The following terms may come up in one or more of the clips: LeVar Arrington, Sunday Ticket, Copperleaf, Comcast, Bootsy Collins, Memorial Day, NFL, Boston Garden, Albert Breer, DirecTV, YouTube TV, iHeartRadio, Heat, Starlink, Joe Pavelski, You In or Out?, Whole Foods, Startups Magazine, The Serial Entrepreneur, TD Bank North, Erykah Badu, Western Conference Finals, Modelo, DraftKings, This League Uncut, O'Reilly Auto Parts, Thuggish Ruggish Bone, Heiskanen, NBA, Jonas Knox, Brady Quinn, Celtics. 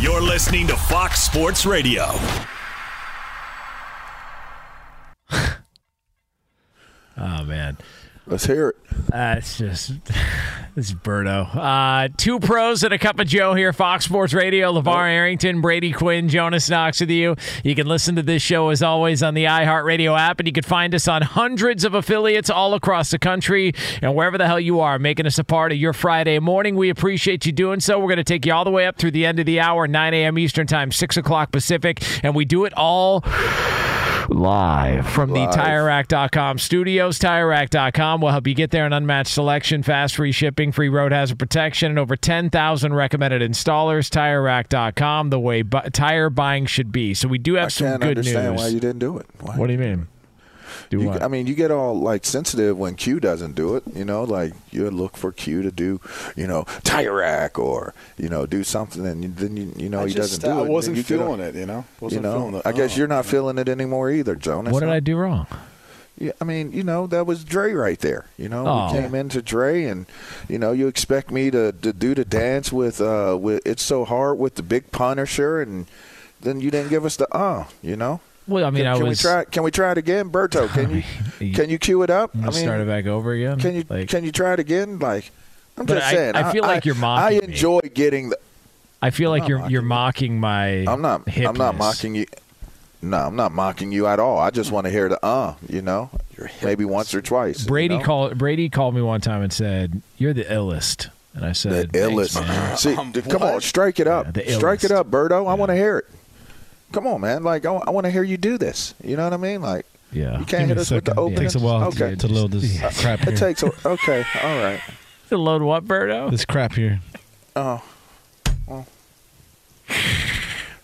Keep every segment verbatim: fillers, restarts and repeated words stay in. You're listening to Fox Sports Radio. Oh, man. Let's hear it. Uh, it's just, this is Birdo. Uh, two pros and a cup of Joe here, Fox Sports Radio. LeVar oh. Arrington, Brady Quinn, Jonas Knox with you. You can listen to this show, as always, on the iHeartRadio app, and you can find us on hundreds of affiliates all across the country. And wherever the hell you are, making us a part of your Friday morning, we appreciate you doing so. We're going to take you all the way up through the end of the hour, nine a.m. Eastern Time, six o'clock Pacific, and we do it all live from live. the Tire Rack dot com studios. Tire Rack dot com will help you get there. An unmatched selection, fast free shipping, free road hazard protection, and over ten thousand recommended installers. Tire Rack dot com, the way bu- tire buying should be. So we do have I some good news. I can't understand why you didn't do it. Why? What do you mean? Do you, what? I mean, you get all, like, sensitive when Q doesn't do it. You know, like, you look for Q to do, you know, Tire Rack or, you know, do something, and then, you, you know, I he just, doesn't do I it. I wasn't feeling it, you know. Wasn't you know, feeling it. I guess oh, you're not man. feeling it anymore either, Jonas. What did I do wrong? Yeah, I mean, you know, that was Dre right there. You know, oh. we came into Dre, and, you know, you expect me to, to do the dance with, uh, with It's So Hard with the big Punisher, and then you didn't give us the, uh, you know. Well, I mean, can, I can was. We try, can we try it again, Berto? Can you can you cue it up? I mean, start it back over again. Can you like, can you try it again? Like, I'm just I, saying. I feel I, like you're mocking. I enjoy me. getting. The, I feel I'm like you're mocking you're mocking my. I'm not. Hipness. I'm not mocking you. No, I'm not mocking you at all. I just want to hear the uh, you know, maybe once or twice. Brady you know? called. Brady called me one time and said, "You're the illest." And I said, "The illest." See, um, come what? on, strike it up, yeah, strike it up, Berto. Yeah. I want to hear it. Come on, man. Like, I, I want to hear you do this. You know what I mean? Like, yeah. you can't hit us with the opening. It takes a while okay. to load this yeah. crap here. It takes a Okay. All right. To load what, Birdo? This crap here. Oh. Well.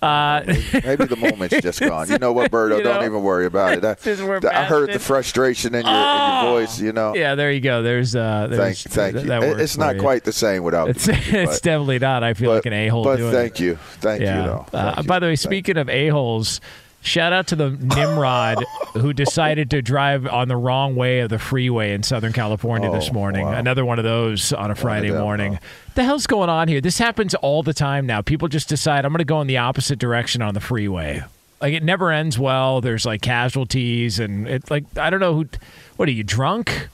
Uh, maybe, maybe the moment's just gone. You know what, Birdo? You know, don't even worry about it. I, I heard the frustration in your, oh! in your voice. You know. Yeah, there you go. There's. Uh, there's thank, thank th- you. It's not you. quite the same without. It's, you, but, it's definitely not. I feel but, like an a-hole. But doing thank it. you, thank yeah. you. Though. Thank uh, you. By the way, thank speaking you. of a-holes. Shout out to the Nimrod who decided to drive on the wrong way of the freeway in Southern California oh, this morning. Wow. Another one of those on a Friday morning. Wow. What the hell's going on here? This happens all the time now. People just decide, I'm going to go in the opposite direction on the freeway. Like, it never ends well. There's, like, casualties, and it, like, I don't know who. What are you, drunk?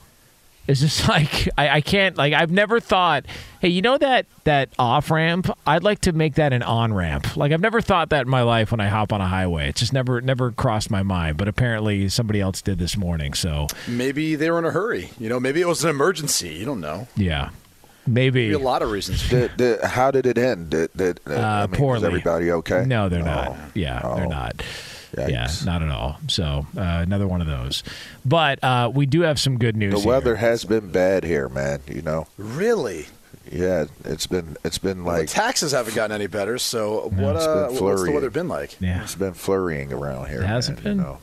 It's just like, I, I can't, like, I've never thought, hey, you know that, that off-ramp? I'd like to make that an on-ramp. Like, I've never thought that in my life when I hop on a highway. It just never never crossed my mind, but apparently somebody else did this morning, so. Maybe they were in a hurry. You know, maybe it was an emergency. You don't know. Yeah. Maybe. Maybe a lot of reasons. Did, did, how did it end? Did, did, uh, I mean, poorly. Is everybody okay? No, they're oh. not. Yeah, oh. they're not. Yikes. Yeah, not at all. So uh, another one of those. But uh, we do have some good news. The weather here. has been bad here, man. You know, really. Yeah, it's been it's been like well, the taxes haven't gotten any better. So no, what? Uh, what's the weather been like? Yeah, it's been flurrying around here. It hasn't man, been. You know?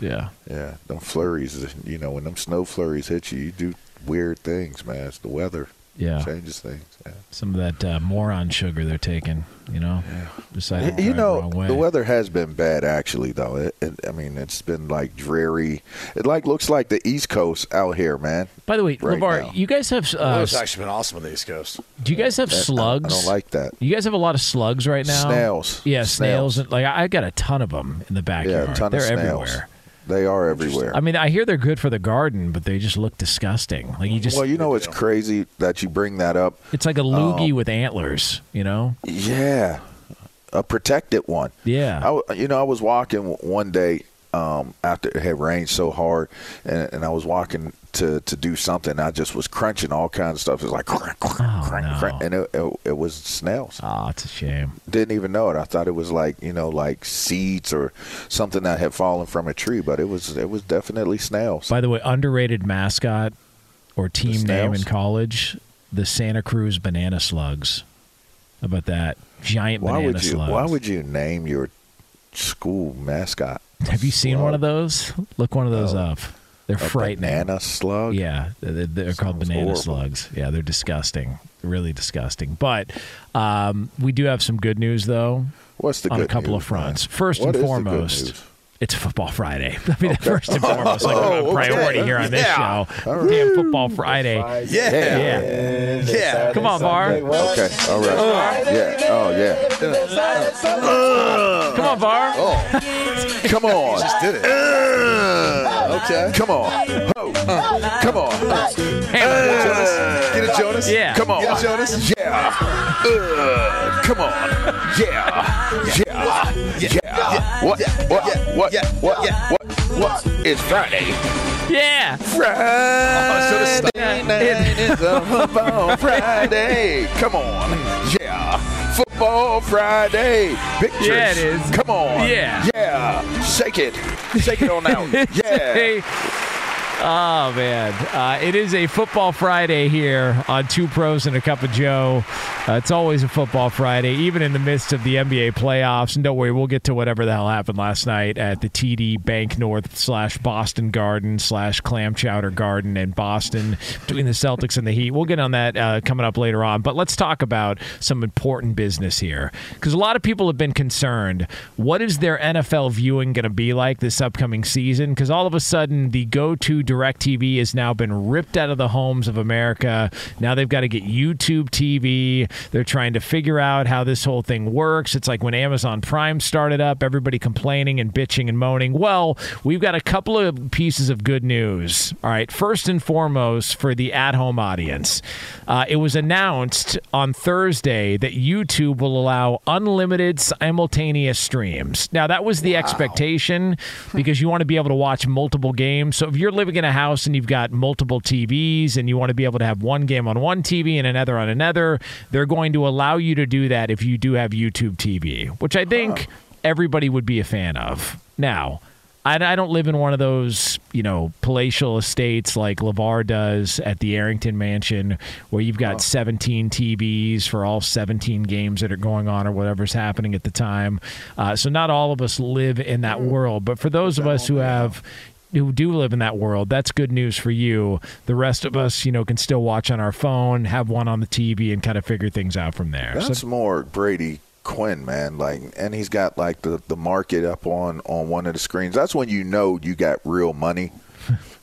Yeah, yeah. Them flurries, you know, when them snow flurries hit you, you do weird things, man. It's the weather. Yeah, changes things. Yeah. Some of that uh, moron sugar they're taking, you know. Yeah. Decided you know, the, the weather has been bad actually, though. It, it, I mean, it's been like dreary. It like looks like the East Coast out here, man. By the way, right LeVar, now. you guys have. Uh, it's actually been awesome on the East Coast. Do you guys have that, slugs? I don't like that. You guys have a lot of slugs right now. Snails. Yeah, snails. snails. And, like I got a ton of them in the backyard. Yeah, a ton they're of snails. everywhere. They are everywhere. I mean, I hear they're good for the garden, but they just look disgusting. Like you just well, you know, it's crazy that you bring that up. It's like a loogie um, with antlers, you know? Yeah, a protected one. Yeah. I, you know, I was walking one day um, after it had rained so hard, and, and I was walking to, to do something. I just was crunching all kinds of stuff. It was like, crunch, crunch, oh, crunch, no. crunch, and it, it, it was snails. Oh, it's a shame. Didn't even know it. I thought it was like, you know, like seeds or something that had fallen from a tree, but it was it was definitely snails. By the way, underrated mascot or team name in college, the Santa Cruz Banana Slugs. How about that? Giant why banana would you, slugs. Why would you name your school mascot? Have you seen well, one of those? Look one of those no. up. They're a frightening. Banana slug? Yeah, they're, they're called banana horrible. slugs. Yeah, they're disgusting, really disgusting. But um, we do have some good news, though. What's the on good a couple news, of fronts. Man? First what and foremost, it's Football Friday. I mean, okay. first and foremost, like oh, okay. priority here on this yeah. show. Right. Damn Football Friday. Yeah. Yeah. yeah. yeah. yeah. Come on, Var. Okay, all right. Uh, yeah. Oh, yeah. Uh, Come on, Var. Oh. Come on. You just did it. Uh, Okay. Come on. Oh, uh, come on. Uh, hey, uh, Jonas. Get it, Jonas. Yeah. Come on. Get it, Jonas. Yeah. Uh, come on. Yeah. Yeah. Yeah. yeah. What? What? What? Yeah. What? Yeah. What? What? It's Friday. Yeah. Friday. Oh, it's football Friday. Come on. Yeah. Football Friday. Pictures. Yeah, it is. Come on. Yeah. Yeah. Shake it. Shake it on out. Yeah. Oh, man. Uh, it is a Football Friday here on Two Pros and a Cup of Joe. Uh, it's always a Football Friday, even in the midst of the N B A playoffs. And don't worry, we'll get to whatever the hell happened last night at the T D Bank North slash Boston Garden slash Clam Chowder Garden in Boston between the Celtics and the Heat. We'll get on that uh, coming up later on. But let's talk about some important business here, because a lot of people have been concerned. What is their N F L viewing going to be like this upcoming season? Because all of a sudden, the go-to DirecTV has now been ripped out of the homes of America. Now they've got to get YouTube T V. They're trying to figure out how this whole thing works. It's like when Amazon Prime started up, everybody complaining and bitching and moaning. Well, we've got a couple of pieces of good news. All right, first and foremost for the at-home audience. Uh, it was announced on Thursday that YouTube will allow unlimited simultaneous streams. Now, that was the wow. expectation because you want to be able to watch multiple games. So if you're living in a house and you've got multiple T Vs and you want to be able to have one game on one T V and another on another, they're going to allow you to do that if you do have YouTube T V, which I think huh. everybody would be a fan of. Now, I, I don't live in one of those, you know, palatial estates like LeVar does at the Arrington Mansion where you've got huh. seventeen T Vs for all seventeen games that are going on or whatever's happening at the time. Uh, so not all of us live in that world, but for those of us who have who do live in that world, that's good news for you. The rest of us, you know, can still watch on our phone, have one on the T V, and kind of figure things out from there. That's so, more Brady Quinn, man. Like, and he's got, like, the, the market up on, on one of the screens. That's when you know you got real money,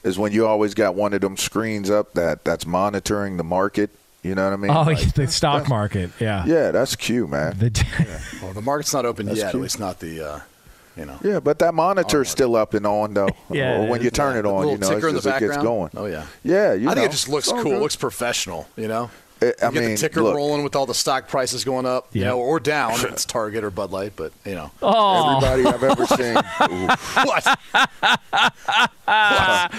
is when you always got one of them screens up that, that's monitoring the market. You know what I mean? Oh, like, the stock market, yeah. Yeah, that's cute, man. The, yeah. Well, the market's not open yet, cute. At least not the uh, – you know. Yeah, but that monitor's still up and on, though. yeah, or when you turn yeah, it on, you know, it's just, it gets going. Oh, yeah. Yeah, you I know. think it just looks cool. Good. Looks professional, you know. It, I you mean, get the ticker look, rolling with all the stock prices going up, yeah. you know, or down. It's Target or Bud Light, but, you know. Oh. Everybody I've ever seen. what? what? Yeah. I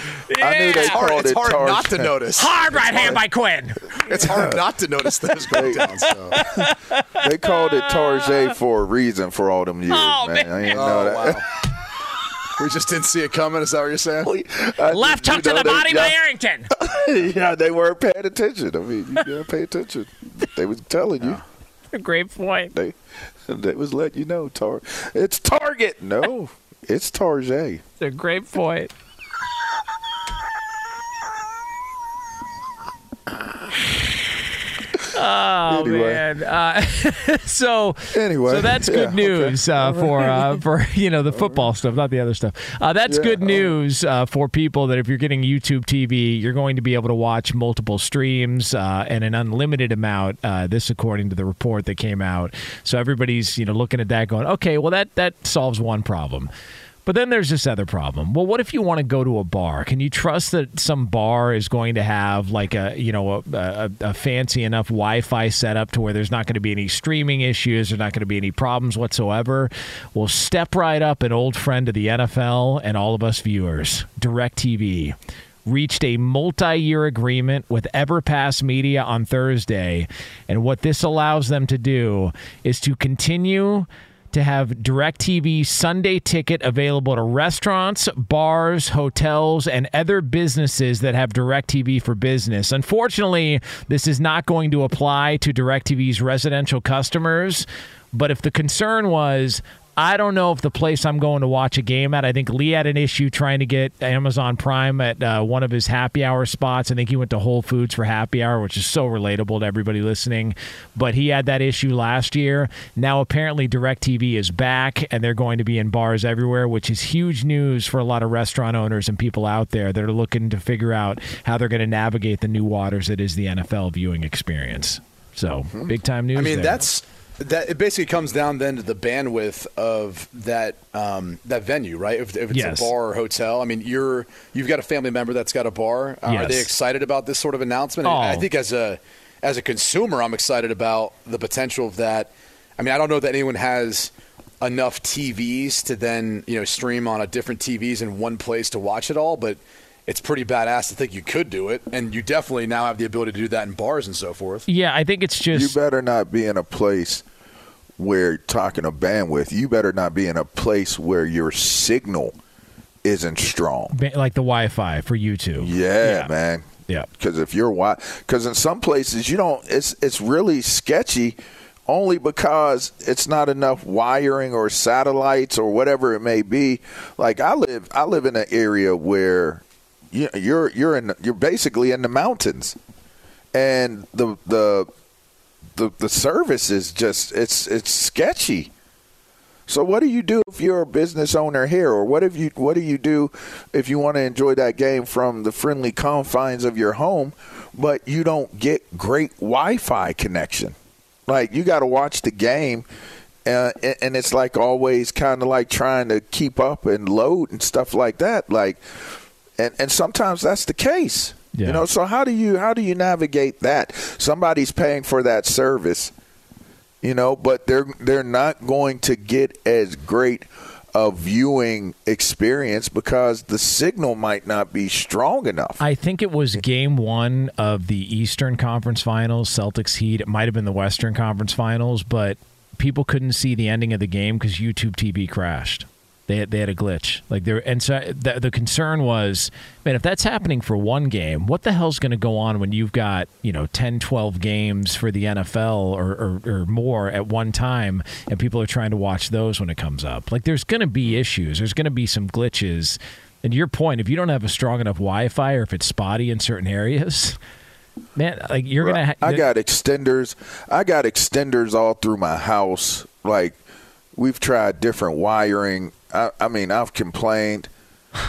knew they it's hard, called it's it hard Target. not to notice. Hard right hand by Quinn. It's hard not to notice those going down. So. They called it Target for a reason for all them years, oh, man. man. I didn't oh, know that. Wow. We just didn't see it coming. Is that what you're saying? Well, uh, Left hook to know, the they, body yeah. by Arrington. Yeah, they weren't paying attention. I mean, you gotta pay attention. They was telling you. That's a great point. They, they was letting you know. Tar, it's Target. No, it's Target. It's a great point. Oh, anyway. man. Uh, so anyway, so that's good yeah, news okay. uh, for uh, for you know the football stuff, not the other stuff. Uh, that's yeah, good news uh, for people that if you're getting YouTube T V, you're going to be able to watch multiple streams uh, and an unlimited amount. Uh, this, according to the report that came out, so everybody's you know looking at that, going, okay, well that that solves one problem. But then there's this other problem. Well, what if you want to go to a bar? Can you trust that some bar is going to have like a you know a, a, a fancy enough Wi-Fi setup to where there's not going to be any streaming issues, there's not going to be any problems whatsoever? Well, step right up, an old friend of the N F L and all of us viewers, DirecTV reached a multi-year agreement with Everpass Media on Thursday, and what this allows them to do is to continue to have DirecTV Sunday Ticket available to restaurants, bars, hotels, and other businesses that have DirecTV for Business. Unfortunately, this is not going to apply to DirecTV's residential customers, but if the concern was, I don't know if the place I'm going to watch a game at, I think Lee had an issue trying to get Amazon Prime at uh, one of his happy hour spots. I think he went to Whole Foods for happy hour, which is so relatable to everybody listening. But he had that issue last year. Now apparently DirecTV is back, and they're going to be in bars everywhere, which is huge news for a lot of restaurant owners and people out there that are looking to figure out how they're going to navigate the new waters that is the N F L viewing experience. So big-time news I mean, there. that's... That it basically comes down then to the bandwidth of that um, that venue, right? If, if it's yes. a bar or hotel, I mean, you're you've got a family member that's got a bar. Uh, yes. Are they excited about this sort of announcement? Oh. I think as a as a consumer, I'm excited about the potential of that. I mean, I don't know that anyone has enough T Vs to then you know stream on a different T Vs in one place to watch it all, but it's pretty badass to think you could do it, and you definitely now have the ability to do that in bars and so forth. Yeah, I think it's just you better not be in a place where talking of bandwidth, you better not be in a place where your signal isn't strong, like the Wi-Fi for YouTube. Yeah, yeah. man. Yeah, because if you're Wi, because in some places you don't. It's it's really sketchy, only because it's not enough wiring or satellites or whatever it may be. Like I live, I live in an area where. You're you're in you're basically in the mountains, and the the the the service is just it's it's sketchy. So what do you do if you're a business owner here, or what if you what do you do if you want to enjoy that game from the friendly confines of your home, but you don't get great Wi-Fi connection? Like you got to watch the game. Uh, and, and it's like always kind of like trying to keep up and load and stuff like that. Like. And and sometimes that's the case, yeah. you know. So how do you how do you navigate that? Somebody's paying for that service, you know, but they're they're not going to get as great a viewing experience because the signal might not be strong enough. I think it was game one of the Eastern Conference Finals, Celtics Heat. It might have been the Western Conference Finals, but people couldn't see the ending of the game because YouTube T V crashed. They had, they had a glitch. Like there, and so the, the concern was, man, if that's happening for one game, what the hell's going to go on when you've got, you know, ten, twelve games for the N F L or, or, or more at one time, and people are trying to watch those when it comes up? Like there's going to be issues. There's going to be some glitches. And to your point, if you don't have a strong enough Wi-Fi or if it's spotty in certain areas, man, like you're going to ha- I got extenders. I got extenders all through my house. Like we've tried different wiring. I, I mean, I've complained.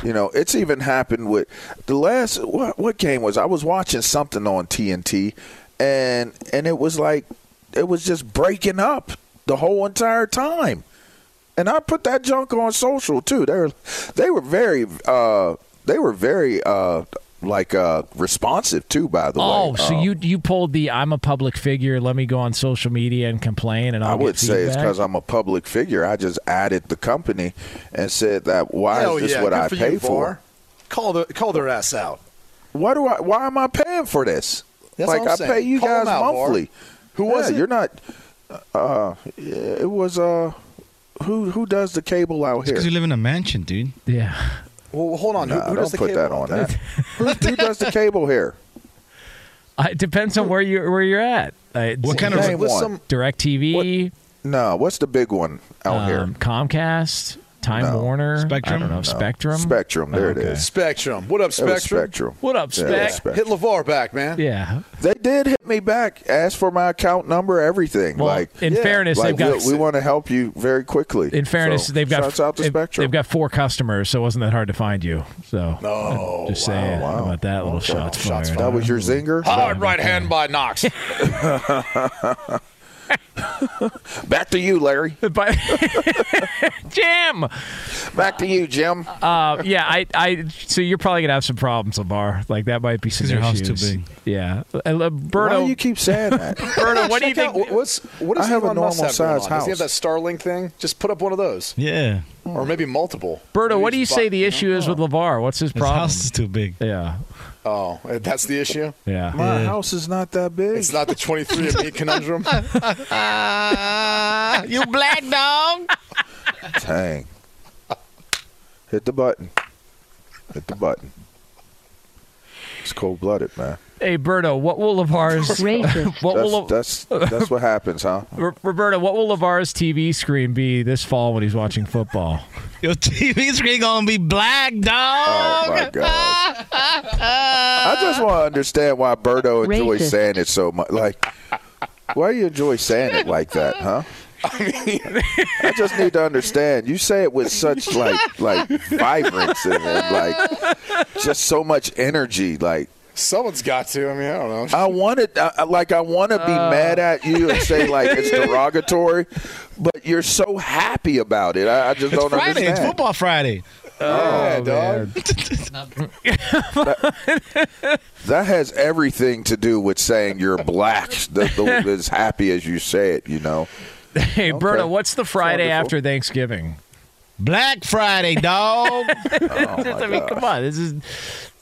You know, it's even happened with the last what, what game was I was watching something on T N T, and and it was like it was just breaking up the whole entire time. And I put that junk on social too. They were they were very uh, they were very uh, like uh, responsive too. By the oh, way, oh, so um, you you pulled the I'm a public figure. Let me go on social media and complain. And I'll I would get say it's because I'm a public figure. I just added the company and said that why Hell is this yeah, what I for pay for? Call the call their ass out. Why do I? Why am I paying for this? That's like I saying. pay you call guys out, monthly. Bar. Who was yeah, it? You're not. Uh, it was uh. who who does the cable out here? Because you live in a mansion, dude. Yeah. Well, hold on. Nah, who, who don't does the put cable that on that. who, who does the cable here? Uh, it depends on where you where you're at. Uh, what kind of one? DirecTV. No, what's the big one out um, here? Comcast, Time no. Warner, Spectrum. I don't know. No. Spectrum. Spectrum. There oh, okay. it is. Spectrum. What up, Spectrum? Spectrum. What up, Spec? Yeah, Spectrum. Hit LeVar back, man. Yeah, they did hit me back. Asked for my account number, everything. Well, like, in yeah. fairness, like, they've got. We, we want to help you very quickly. In fairness, so, they've got. Shouts out to Spectrum. They've got four customers, so it wasn't that hard to find you. So, oh, just wow, saying wow. about that little oh, shots, shots fired. That was your zinger. Hard yeah. right hand by Knox. Back to you, Larry. Jim. Back to you, Jim. Uh, yeah, I, I. So you're probably gonna have some problems, LeVar. Like that might be some issues. Your house too big. Yeah, uh, Berto, why do you keep saying that, Berto? What do you think? Out, what's what does I have Elon a normal have size house? Does he have that Starlink thing? Just put up one of those. Yeah, or maybe multiple. Berto, maybe what do you say the issue is with LeVar? What's his problem? His house is too big. Yeah. Oh, that's the issue? Yeah. My yeah. house is not that big. It's not the twenty-three of me conundrum. uh, you black dog. Dang. Hit the button. Hit the button. It's cold-blooded, man. Hey, Berto, what will LeVar's... what that's, will Le- that's, that's what happens, huh? R- Roberto, what will LeVar's T V screen be this fall when he's watching football? Your T V screen gonna be black, dog! Oh, my God. I just want to understand why Berto enjoys Racist. saying it so much. Like, why do you enjoy saying it like that, huh? I mean, I just need to understand. You say it with such, like, like vibrance and, like, just so much energy, like... Someone's got to. I mean, I don't know. I wanted, I, like, I want to be uh. mad at you and say, like, it's derogatory, but you're so happy about it. I, I just it's don't Friday. understand. It's Football Friday. Oh, yeah, dog. that, that has everything to do with saying you're black, the, the, as happy as you say it, you know. Hey, okay. Berto, what's the Friday after Thanksgiving? Black Friday, dog. Oh, I mean, come on. This is...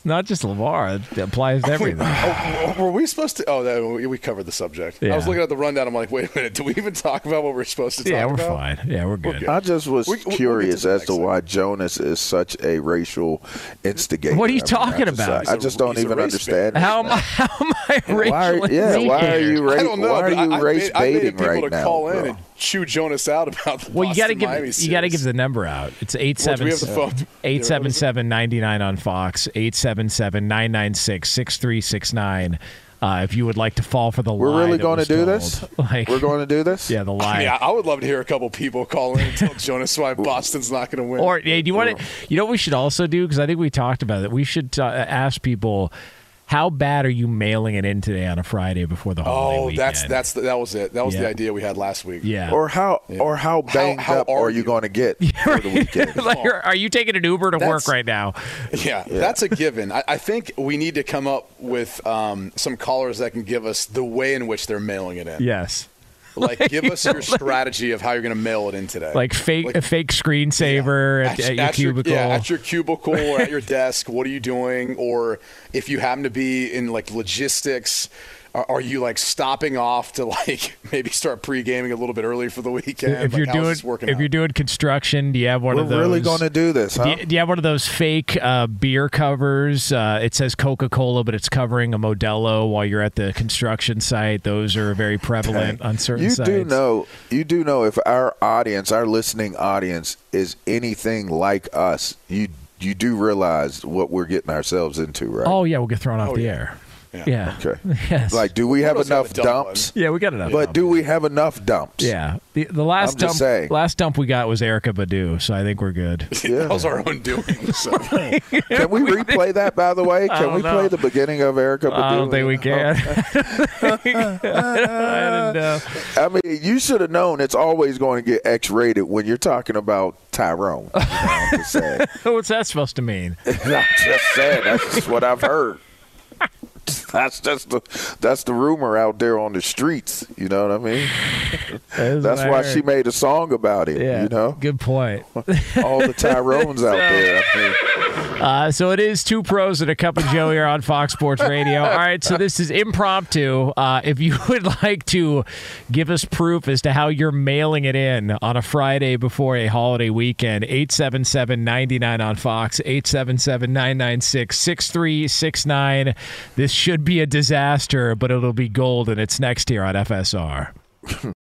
Not just LeVar. It applies to everything. Oh, were we supposed to? Oh, we covered the subject. Yeah. I was looking at the rundown. I'm like, wait a minute. Do we even talk about what we're supposed to talk about? Yeah, we're about? fine. Yeah, we're good. we're good. I just was we, curious we'll to as to why Jonas is such a racial instigator. What are you I talking mean, about? Just, a, I just don't even understand. How am I, how am I racial why, yeah, why are you, ra- know, why are you I, race I made, baiting I made people right now? Call in and chew Jonas out about the well, you got to give Miami you got to give the number out. It's eight seven seven, nine nine on Fox. eight seven seven, nine nine six, six three six nine. Uh, if you would like to fall for the line. We're really going to do this? Like, We're going to do this? Yeah, the line. I mean, I, I would love to hear a couple people call in and tell Jonas why Boston's not going to win. Or, hey, do you want to, you know what we should also do? Because I think we talked about it. We should uh, ask people, how bad are you mailing it in today on a Friday before the holiday oh, weekend? Oh, that's that's the, that was it. That was yeah. the idea we had last week. Yeah. Or how yeah. or how banged how, how up are, are you, you going to get yeah, right. for the weekend? Like, oh. Are you taking an Uber to that's, work right now? Yeah, yeah. That's a given. I, I think we need to come up with um, some callers that can give us the way in which they're mailing it in. Yes. Like, like, give us your like, strategy of how you're going to mail it in today. Like, fake like, a fake screensaver yeah, at, at, at your cubicle. Your, yeah, at your cubicle or at your desk. What are you doing? Or if you happen to be in, like, logistics, are, are you, like, stopping off to, like, maybe start pre-gaming a little bit early for the weekend? If, like, you're, doing, if you're doing construction, do you have one We're of those? We're really going to do this, huh? Do you, do you have one of those fake uh, beer covers? Uh, it says Coca-Cola, but it's covering a Modelo while you're at the construction site. Those are very prevalent Dang. on certain you sites. Do know, you do know if our audience, our listening audience, is anything like us, you you do realize what we're getting ourselves into, right? Oh, yeah, we'll get thrown off oh, the yeah. air. Yeah. yeah. Okay. Yes. Like, do we have We're enough have dump dumps? One. Yeah, we got enough. But dump. do we have enough dumps? Yeah. The, the last I'm dump. Just saying. Last dump we got was Erykah Badu, so I think we're good. Yeah. That was our own doing. So. Can we replay that? By the way, can we know. play the beginning of Erykah Badu? I don't think we can. I, know. I mean, you should have known it's always going to get X-rated when you're talking about Tyrone. You know, I'm just saying. What's that supposed to mean? I'm just saying. That's just what I've heard. That's just the that's the rumor out there on the streets. You know what I mean? That that's why she made a song about it. Yeah, you know, good point. All the Tyrones out there. I mean, Uh, so it is Two Pros and a Cup of Joe here on Fox Sports Radio. All right, so this is impromptu. Uh, if you would like to give us proof as to how you're mailing it in on a Friday before a holiday weekend, eight seven seven, nine nine on Fox, eight seven seven, nine nine six, six three six nine. This should be a disaster, but it'll be gold, and it's next here on F S R.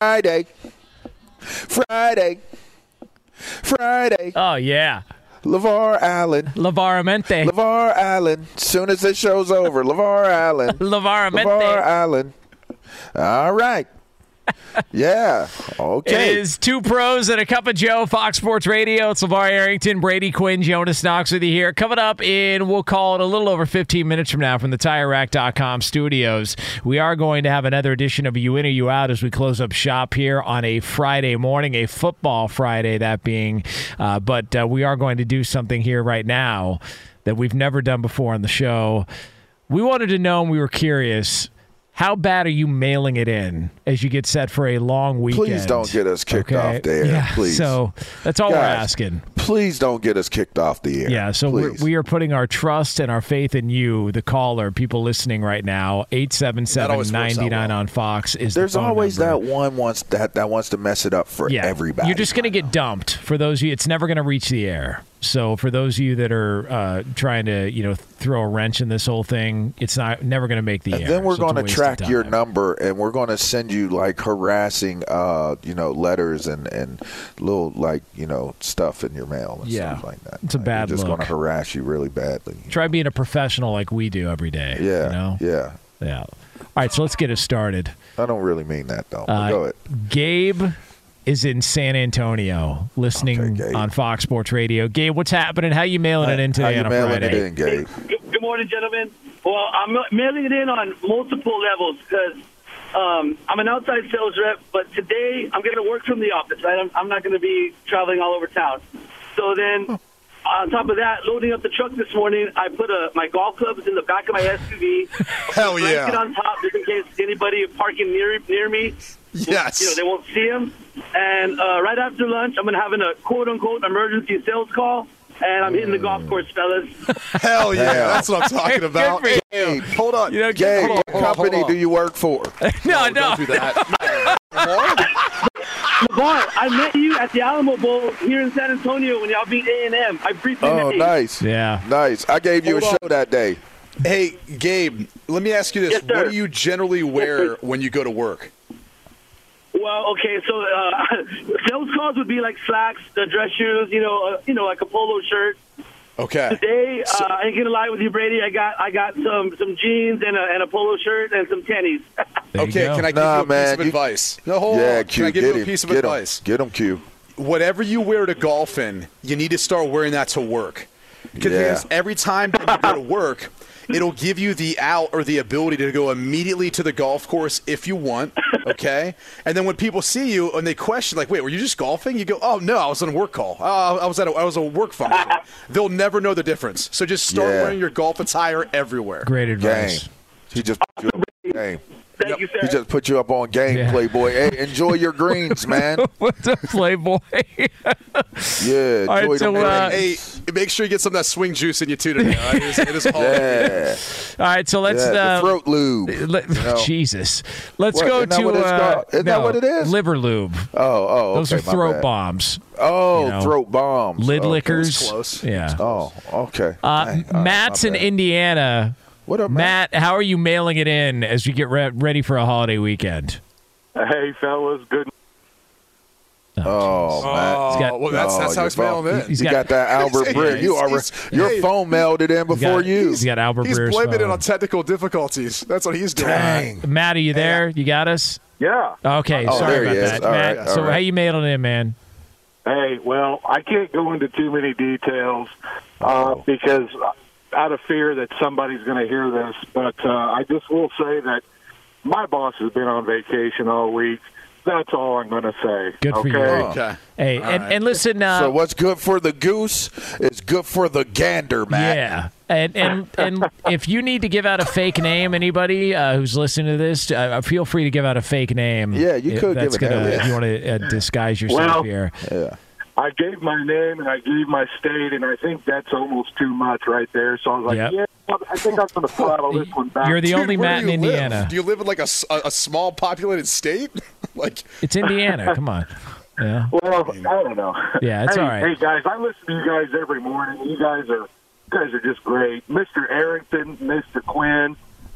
Friday, Friday, Friday. Oh, yeah. LeVar Allen. LeVar Amente. LeVar Allen. Soon as this show's over, LeVar Allen. LeVar Amente. LeVar Allen. All right. Yeah. Okay. It is Two Pros and a Cup of Joe, Fox Sports Radio. It's LeVar Arrington, Brady Quinn, Jonas Knox with you here. Coming up in, we'll call it a little over fifteen minutes from now from the Tire Rack dot com studios, we are going to have another edition of You In or You Out as we close up shop here on a Friday morning, a football Friday, that being. Uh, but uh, we are going to do something here right now that we've never done before on the show. We wanted to know, and we were curious, how bad are you mailing it in as you get set for a long weekend? Please don't get us kicked okay. off the air, yeah, please. So that's all Guys, we're asking. Please don't get us kicked off the air. Yeah, so we're, we are putting our trust and our faith in you, the caller, people listening right now. eight seven seven, nine nine on Fox is There's the phone always number. that one wants that, that wants to mess it up for yeah. everybody. You're just going to get dumped. For those of you, it's never going to reach the air. So for those of you that are uh, trying to, you know, throw a wrench in this whole thing, it's not never going to make the and air. Then we're so going to track your number, and we're going to send you like harassing, uh, you know, letters and, and little like you know stuff in your mail and yeah. stuff like that. It's like, a bad. We're just going to harass you really badly. You Try know? being a professional like we do every day. Yeah, you know? yeah, yeah. All right, so let's get us started. I don't really mean that, though. Uh, go ahead. Gabe is in San Antonio listening okay, on Fox Sports Radio. Gabe, what's happening? How you mailing it in today How on a mailing Friday? It in, Gabe? Good morning, gentlemen. Well, I'm mailing it in on multiple levels because um, I'm an outside sales rep, but today I'm going to work from the office, right? I'm, I'm not going to be traveling all over town. So then huh. on top of that, loading up the truck this morning, I put a, my golf clubs in the back of my S U V. Hell yeah. Blanket on top just in case anybody parking near, near me. Yes. You know, they won't see them. And uh, right after lunch, I'm going to have a quote-unquote emergency sales call, and I'm hitting the golf course, fellas. Hell yeah. That's what I'm talking about. Good for you. Gabe, hold on. You know, Gabe, hold on, hold what company on. do you work for? no, no. Don't do that. No. LeVar, I met you at the Alamo Bowl here in San Antonio when y'all beat A and M. I briefly met you. Oh, nice. Yeah. Nice. I gave you Hold a show on. that day. Hey, Gabe, let me ask you this. Yes, what do you generally wear yes, when you go to work? Well, okay, so uh, sales calls would be like slacks, the dress shoes, you know, uh, you know, like a polo shirt. Okay. Today, so, uh, I ain't gonna lie with you, Brady. I got I got some, some jeans and a and a polo shirt and some tennies. Okay, can I give nah, you a man, piece of you, advice? No, hold yeah, on. Q, can I give you a him, piece of get advice? Him, get them, Q. Whatever you wear to golf in, you need to start wearing that to work. Because yeah. every time that you go to work, it'll give you the out or the ability to go immediately to the golf course if you want. Okay, and then when people see you and they question, like, "Wait, were you just golfing?" You go, "Oh no, I was on a work call. Uh, I was at a, I was a work function." They'll never know the difference. So just start yeah. wearing your golf attire everywhere. Great advice. Game. He just put you up on game. Thank yep. you, sir. He just put you up on game, yeah. Playboy. Hey, enjoy your greens, man. What's up, Playboy? yeah. All right, so, uh, hey, make sure you get some of that swing juice in you too today. Right? It is, it is all, yeah. all right, so let's yeah, uh, throat lube. Let, you know? Jesus, let's what? go Isn't to. That uh, Isn't no, that what it is? Liver lube. Oh, oh, okay, those are throat bad. bombs. Oh, you know, throat bombs. Lid oh, lickers. Okay, close. Yeah. Oh, okay. Uh, Dang, Matt's right, in bad. Indiana. What up, Matt? Matt, how are you mailing it in as you get re- ready for a holiday weekend? Hey, fellas. Good. Oh, oh, Matt. He's got, well, that's, that's oh, how he's mailing it in. He's got, got that Albert Breer. You are, your hey, phone mailed it in before he's got, you. He's got Albert Breer's phone. He's blaming it on technical difficulties. That's what he's doing. Dang. Uh, Matt, are you there? You got us? Yeah. Okay, oh, sorry about that. All Matt, right, so right. how you mailing it in, man? Hey, well, I can't go into too many details uh, oh. because – out of fear that somebody's going to hear this, but uh, I just will say that my boss has been on vacation all week. That's all I'm going to say. Good okay? for you. Okay. Hey, and, right. and listen. Uh, so what's good for the goose is good for the gander, Matt. Yeah. And and, and if you need to give out a fake name, anybody uh, who's listening to this, uh, feel free to give out a fake name. Yeah, you could give it gonna, if you want to uh, disguise yourself well, here. Yeah. I gave my name and I gave my state, and I think that's almost too much right there. So I was like, yep. yeah, I think I'm going to throttle this one back. You're the Dude, only Matt in Indiana. Live? Do you live in like a, a small populated state? like It's Indiana. Come on. Yeah. Well, I don't know. Yeah, it's hey, all right. Hey, guys, I listen to you guys every morning. You guys are you guys are just great. Mister Arrington, Mister Quinn,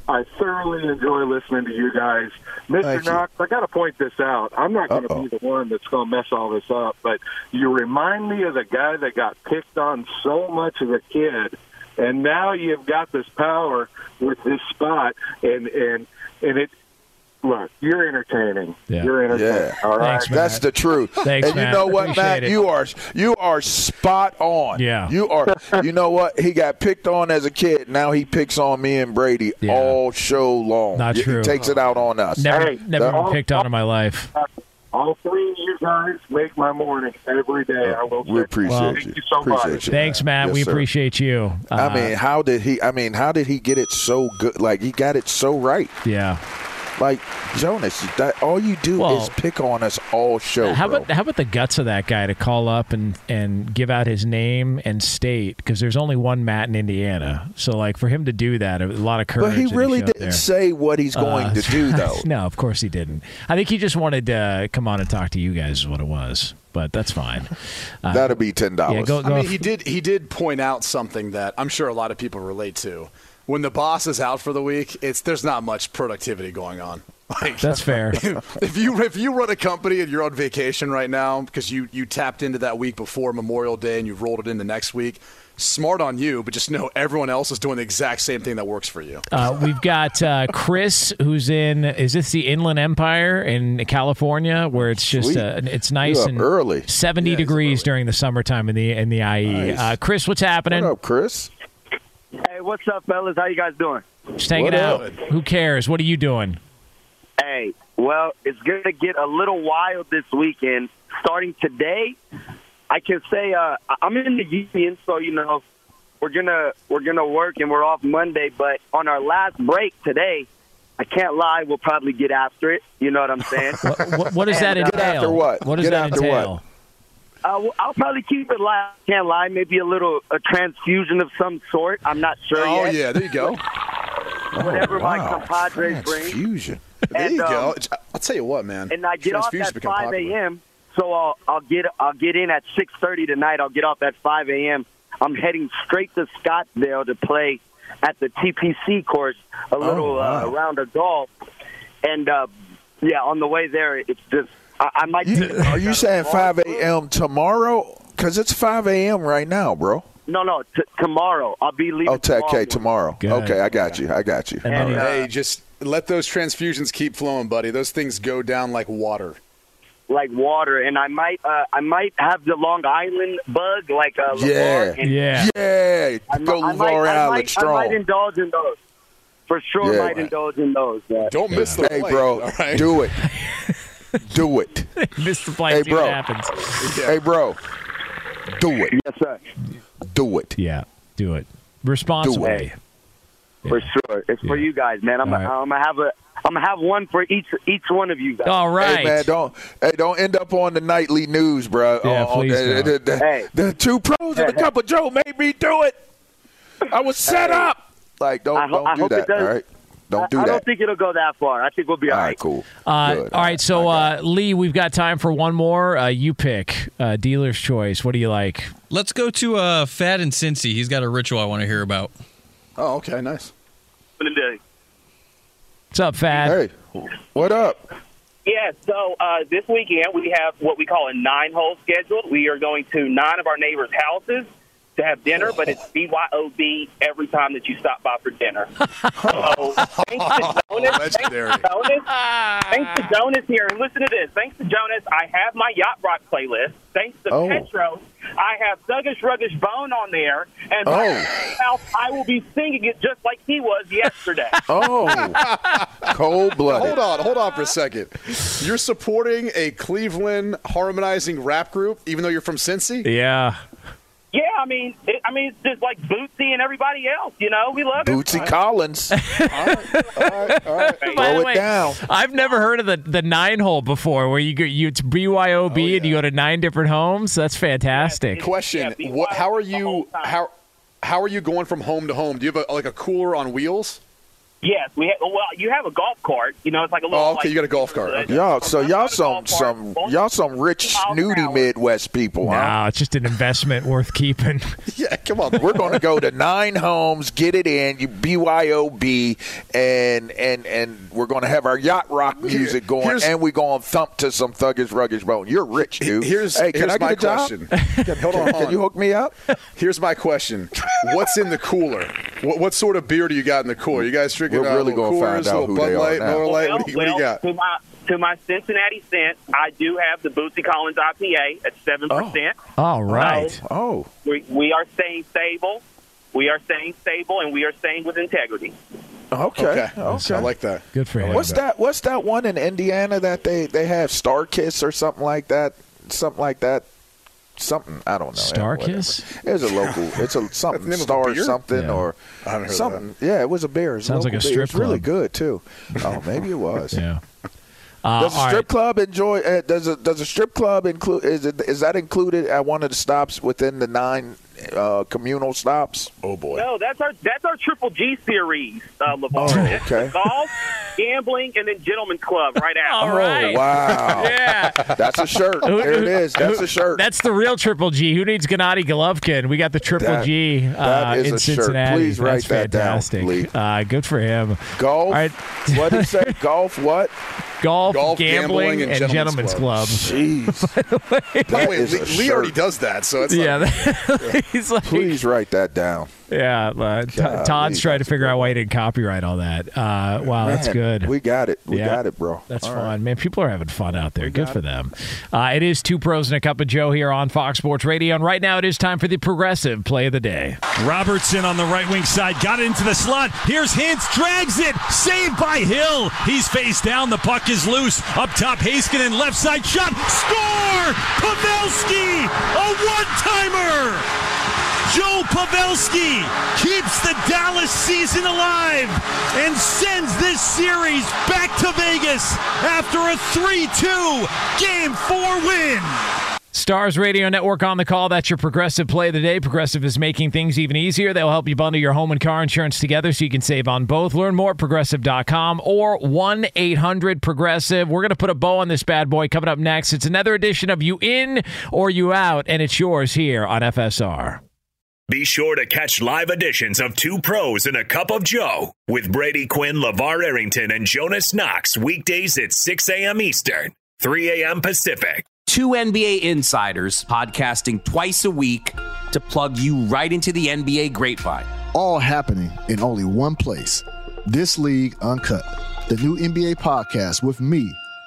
I thoroughly enjoy listening to you guys. Mister Thank Knox, you. I got to point this out. I'm not going to be the one that's going to mess all this up, but you remind me of the guy that got picked on so much as a kid, and now you've got this power with this spot, and and, and it – Look, you're entertaining. Yeah. You're entertaining. Yeah. All right. Thanks, that's the truth. Thanks, and you Matt. know what, Appreciate Matt? It. You are you are spot on. Yeah. You are you know what? He got picked on as a kid. Now he picks on me and Brady yeah. all show long. Not true. He takes it out on us. Never hey, never the, been picked all, on in my life. All three of you guys make my morning every day. Yeah. I will we appreciate well, you. Thank you so appreciate much. You, Thanks, Matt. Yes, we sir. appreciate you. Uh, I mean, how did he I mean, how did he get it so good? Like he got it so right. Yeah. Like, Jonas, that, all you do well, is pick on us all show, how bro. about How about the guts of that guy to call up and, and give out his name and state? Because there's only one Matt in Indiana. So, like, for him to do that, a lot of courage. But he really he didn't there. say what he's going uh, to do, though. No, of course he didn't. I think he just wanted to come on and talk to you guys is what it was. But that's fine. Uh, That'll be ten dollars. Yeah, go, go I mean, off. he did he did point out something that I'm sure a lot of people relate to. When the boss is out for the week, it's there's not much productivity going on. Like, that's fair. If you if you run a company and you're on vacation right now because you, you tapped into that week before Memorial Day and you've rolled it into next week, smart on you, but just know everyone else is doing the exact same thing that works for you. Uh, we've got uh, Chris, who's in, is this the Inland Empire in California, where it's just uh, it's nice and early, seventy yeah, degrees early. During the summertime in the in the I E. Nice. Uh, Chris, what's happening? What up, Chris? Hey, what's up, fellas? How you guys doing? Just hanging what out. Up? Who cares? What are you doing? Hey, well, it's going to get a little wild this weekend. Starting today, I can say uh, I'm in the union, so you know we're gonna we're gonna work and we're off Monday. But on our last break today, I can't lie, we'll probably get after it. You know what I'm saying? what, what, what does that and, entail? Get after what? What does get that entail? Uh, well, I'll probably keep it live. Can't lie, maybe a little a transfusion of some sort. I'm not sure oh, yet. Oh yeah, there you go. Whatever oh, wow. my compadres bring. Transfusion. There and, you go. Um, I'll tell you what, man. And I get off at five a.m. So I'll I'll get I'll get in at six thirty tonight. I'll get off at five a.m. I'm heading straight to Scottsdale to play at the T P C course, a little oh, wow. uh, round of golf, and uh, yeah, on the way there, it's just I, I might. You, take are you saying five a.m. tomorrow? Because it's five a.m. right now, bro. No, no, t- tomorrow. I'll be leaving. Oh, t- okay, tomorrow. tomorrow. Okay, I got you. I got you. And, and, right. Hey, just let those transfusions keep flowing, buddy. Those things go down like water. Like water, and I might, uh, I might have the Long Island bug, like uh, LeVar. Yeah, yeah, yeah. I, might, I, might, I, might, I might indulge in those for sure. Yeah, might right. indulge in those. Yeah. Don't yeah. miss the hey, flight, bro. Right? Do it, do it. Miss the flight. Hey, bro. Happens. Yeah. Hey, bro. Do it. Yes, sir. Do it. Yeah, do it responsibly. Do it. Yeah. For sure, it's yeah. for you guys, man. I'm gonna right. have a. I'm gonna have one for each each one of you guys. All right, hey, man. Don't hey, don't end up on the nightly news, bro. Yeah, oh, please the, the, the, hey. the two pros and a cup of Joe made me do it. I was set hey. up. Like don't I ho- don't I do hope that. It does. All right. Don't do I, I don't that. think it'll go that far. I think we'll be all, all right. right. Cool. Uh, Good. All right. So uh, Lee, we've got time for one more. Uh, you pick uh, dealer's choice. What do you like? Let's go to uh, Fad and Cincy. He's got a ritual I want to hear about. Oh, okay, nice. Good day. What's up, Fad? Hey, what up? Yeah, so uh, this weekend we have what we call a nine-hole schedule. We are going to nine of our neighbors' houses to have dinner, but it's B Y O B every time that you stop by for dinner. So thanks to Jonas. Legendary. Thanks to Jonas, thanks to Jonas here. And listen to this. Thanks to Jonas, I have my Yacht Rock playlist. Thanks to oh. Petro, I have Thuggish Ruggish Bone on there. And by oh. house, I will be singing it just like he was yesterday. Oh, cold-blooded. Hold on. Hold on for a second. You're supporting a Cleveland harmonizing rap group, even though you're from Cincy? Yeah. Yeah, I mean, it, I mean, it's just like Bootsy and everybody else, you know. We love Bootsy it. Collins. all right, all right, all right. Throw it way, down. I've never heard of the, the nine hole before, where you go, you it's B Y O B oh, yeah. and you go to nine different homes. That's fantastic. Yeah, Question: yeah, what, How are you how how are you going from home to home? Do you have a, like a cooler on wheels? Yes, we have, well, you have a golf cart. You know, it's like a little. Oh, okay, like, you got a golf cart. Okay. Y'all, so y'all some some y'all some rich snooty Midwest people, huh? Nah, it's just an investment worth keeping. Yeah, come on, we're going to go to nine homes, get it in, you B Y O B, and and and we're going to have our yacht rock music going, here's, and we're going to thump to some Thuggish Ruggish Bone. You're rich, dude. Here's hey, can here's I get my a question. Job? Hold on, can you hook me up? Here's my question: what's in the cooler? What, what sort of beer do you got in the cooler? You guys drink? We're uh, really going to find out who they light, are now. Light. Well, what, do you, what do you got? To my, to my Cincinnati scent, I do have the Bootsy Collins I P A at seven percent. Oh. All right. So oh. We, we are staying stable. We are staying stable, and we are staying with integrity. Okay. Okay. okay. I like that. Good for you. What's like that. that? What's that one in Indiana that they, they have, Star Kiss or something like that? Something like that. Something I don't know. Star yeah, Kiss? It's a local. It's a something star a something yeah. or something. Yeah, it was a beer. It sounds like a strip beer. Club. It's really good too. Oh, maybe it was. yeah. Uh, does a strip right. club enjoy? Uh, does a, does a strip club include? Is it is that included at one of the stops within the nine uh, communal stops? Oh boy. No, that's our that's our Triple G series, uh, LeVar. Oh, okay. It's the golf. gambling, and then gentleman's club right after. All right. Oh, wow. Yeah. That's a shirt. There it is. That's a shirt. That's the real Triple G. Who needs Gennady Golovkin? We got the Triple that, G that uh, is in a Cincinnati. Shirt. Please write That's that fantastic. Down, please. Uh, good for him. Golf. All right. What did you say? Golf what? Golf, Golf gambling, gambling, and Gentleman's Club. Club. Jeez. By the way, Lee, Lee already does that, so it's yeah, like, yeah. Like, please write that down. Yeah, uh, t- Todd's trying to figure out why he didn't copyright all that. Uh, wow, man, that's good. We got it. We yeah, got it, bro. That's all fun. Right. Man, people are having fun out there. We good for it. Them. Uh, it is Two Pros and a Cup of Joe here on Fox Sports Radio, and right now it is time for the Progressive Play of the Day. Robertson on the right wing side. Got it into the slot. Here's Hintz. Drags it. Saved by Hill. He's face down. The puck is loose. Up top, Heiskanen. Left side shot. Score! Pavelski! A one-timer! Joe Pavelski keeps the Dallas season alive and sends this series back to Vegas after a three two Game four win. Stars Radio Network on the call. That's your Progressive Play of the Day. Progressive is making things even easier. They'll help you bundle your home and car insurance together so you can save on both. Learn more at Progressive dot com or one eight hundred Progressive. We're going to put a bow on this bad boy coming up next. It's another edition of You In or You Out, and it's yours here on F S R. Be sure to catch live editions of Two Pros and a Cup of Joe with Brady Quinn, LeVar Arrington, and Jonas Knox weekdays at six a.m. Eastern, three a.m. Pacific. Two N B A insiders podcasting twice a week to plug you right into the N B A grapevine. All happening in only one place. This League Uncut, the new N B A podcast with me,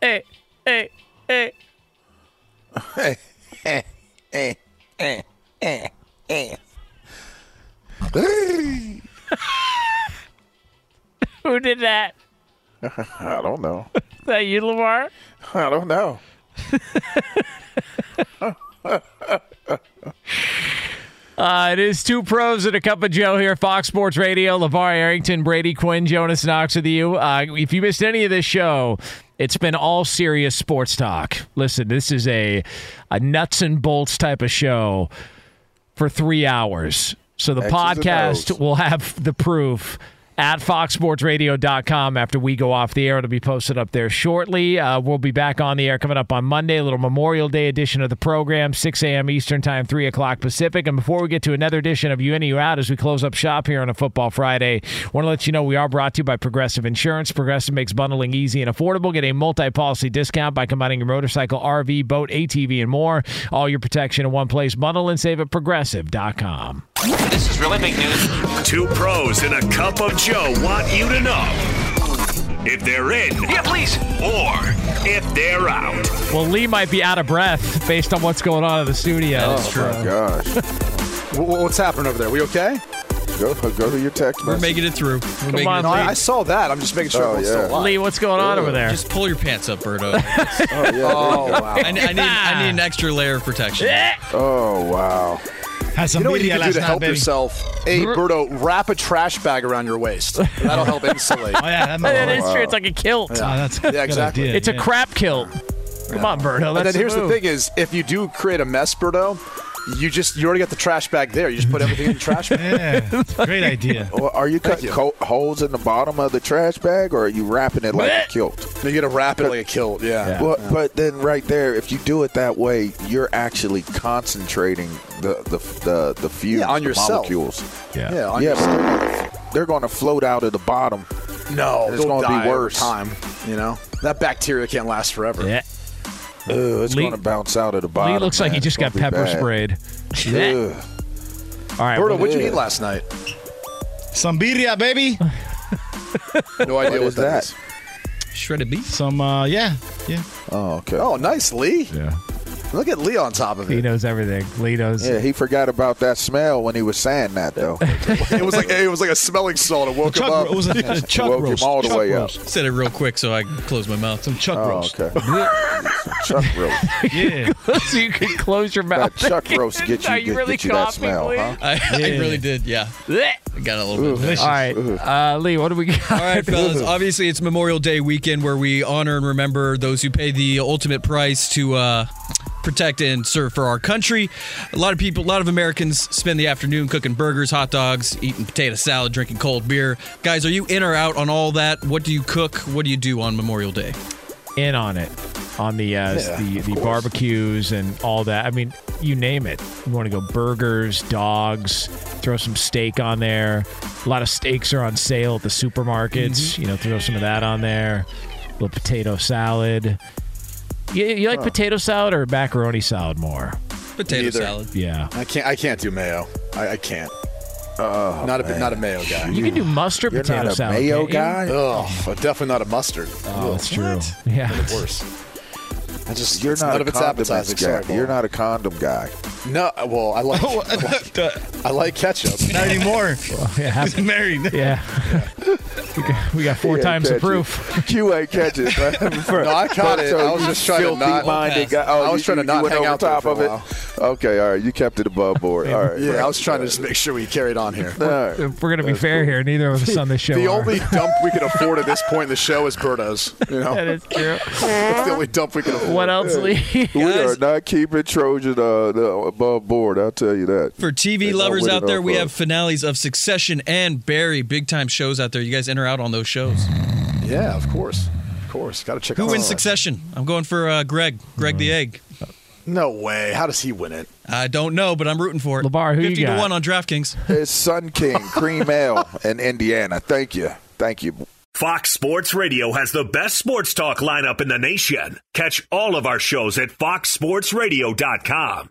hey, hey, hey. Hey, hey, hey, hey, hey. Who did that? I don't know. Is that you, LeVar? I don't know. uh, it is Two Pros and a Cup of Joe here, Fox Sports Radio. LeVar Arrington, Brady Quinn, Jonas Knox with you. Uh, if you missed any of this show, it's been all serious sports talk. Listen, this is a, a nuts and bolts type of show for three hours. So the X's podcast will have the proof at fox sports radio dot com after we go off the air. It'll be posted up there shortly. Uh, we'll be back on the air coming up on Monday, a little Memorial Day edition of the program, six a.m. Eastern time, three o'clock Pacific. And before we get to another edition of You In, You Out, as we close up shop here on a Football Friday, I want to let you know we are brought to you by Progressive Insurance. Progressive makes bundling easy and affordable. Get a multi-policy discount by combining your motorcycle, R V, boat, A T V, and more. All your protection in one place. Bundle and save at progressive dot com. This is really big news. Two Pros and a Cup of Joe want you to know if they're in, yeah, please, or if they're out. Well, Lee might be out of breath based on what's going on in the studio. Oh, that's true. My gosh. What's happening over there? We okay? Go, go to your text message. We're making it through. We're Come on, it. No, I saw that. I'm just making sure. Oh, yeah. Still alive. Lee, what's going on oh. over there? Just pull your pants up, Birdo. oh, yeah, oh wow. I, I, need, I need an extra layer of protection. oh, wow. Has you know what you can do to help baby. yourself? Hey, Birdo, wrap a trash bag around your waist. That'll help insulate. oh, yeah, that, that is wow. true. It's like a kilt. Yeah, oh, that's yeah good exactly. Idea. It's yeah. a crap kilt. Yeah. Come on, Birdo. And then here's move. the thing is, if you do create a mess, Birdo, you just you already got the trash bag there. You just put everything in the trash bag. Yeah, great idea. Well, are you cutting co- holes in the bottom of the trash bag, or are you wrapping it like a kilt? You got to wrap it like a kilt, yeah. yeah. Well, yeah. But then right there, if you do it that way, you're actually concentrating the the the, the fumes, yeah, on the yourself. molecules. Yeah, yeah, on yeah yourself. They're going to float out of the bottom. No, it's going to be worse. Time, you know, that bacteria can't last forever. Yeah. Ugh, it's Lee, gonna bounce out of the bottom. Lee looks man. like he just got pepper bad. sprayed. Ugh. All right, Birdo, what'd you eat last night? Sambiria, baby. No idea what, what that is. Shredded beef. Some, uh, yeah, yeah. Oh, okay. Oh, nice, Lee. Yeah. Look at Lee on top of it. He knows everything. Lee knows. Yeah, he forgot about that smell when he was saying that, though. it was like it was like a smelling salt. It woke chuck, him up. It was a, a chuck woke roast. Him all the chuck way roast. up. Said it real quick so I could close my mouth. Some chuck oh, roast. Okay. Some chuck roast. Yeah. So you could close your mouth. That chuck roast gets you, you, really get you that smell, Lee? Huh? I, yeah. I really did, yeah. I got a little Ooh, bit. Delicious. All right, uh, Lee, what do we got? All right, fellas. Obviously, it's Memorial Day weekend where we honor and remember those who pay the ultimate price to uh, protect and serve for our country. A lot of people, a lot of Americans spend the afternoon cooking burgers, hot dogs, eating potato salad, drinking cold beer. Guys, are you in or out on all that? What do you cook? What do you do on Memorial Day? In on it. On the uh, yeah, the, the barbecues and all that. I mean, you name it. You want to go burgers, dogs, throw some steak on there. A lot of steaks are on sale at the supermarkets. Mm-hmm. You know, throw some of that on there. A little potato salad. You, you like huh. potato salad or macaroni salad more? Potato Neither. salad. Yeah. I can't I can't do mayo. I, I can't. Oh, not a man. not a mayo guy. You can do mustard You're potato not a salad. Mayo guy? Oh, oh, definitely not a mustard. Oh, that's true. What? Yeah. That's worse. I just, you're not a condom guy. Sorry, you're not a condom guy. No, well, I like I like, I like ketchup. Not anymore. Well, yeah, he's married. Yeah. yeah. We, got, we got four he times the proof. You ain't catch it. Right? No, I caught it. So I was just trying to not. Minded guy. Oh, I was you, trying to you, not you hang out top of it. Okay, all right. You kept it above board. All right. Yeah, right. I was trying to just make sure we carried on here. All right. We're going to be That's fair cool. here. Neither of us on this show. The are. only dump we can afford at this point in the show is Birdo's. You know? That is true. That's the only dump we can afford. What else, Lee? We are not keeping Trojan uh, no, above board, I'll tell you that. For T V There's lovers out there, we have finales of Succession and Barry. Big-time shows out there. You guys enter out on those shows. Yeah, of course. Of course. Got to check out. Who wins Succession? I'm going for uh, Greg. Greg mm-hmm. the Egg. No way. How does he win it? I don't know, but I'm rooting for it. LeVar, who fifty you got? fifty to one on DraftKings. It's Sun King, Cream Ale, and Indiana. Thank you. Thank you. Fox Sports Radio has the best sports talk lineup in the nation. Catch all of our shows at fox sports radio dot com.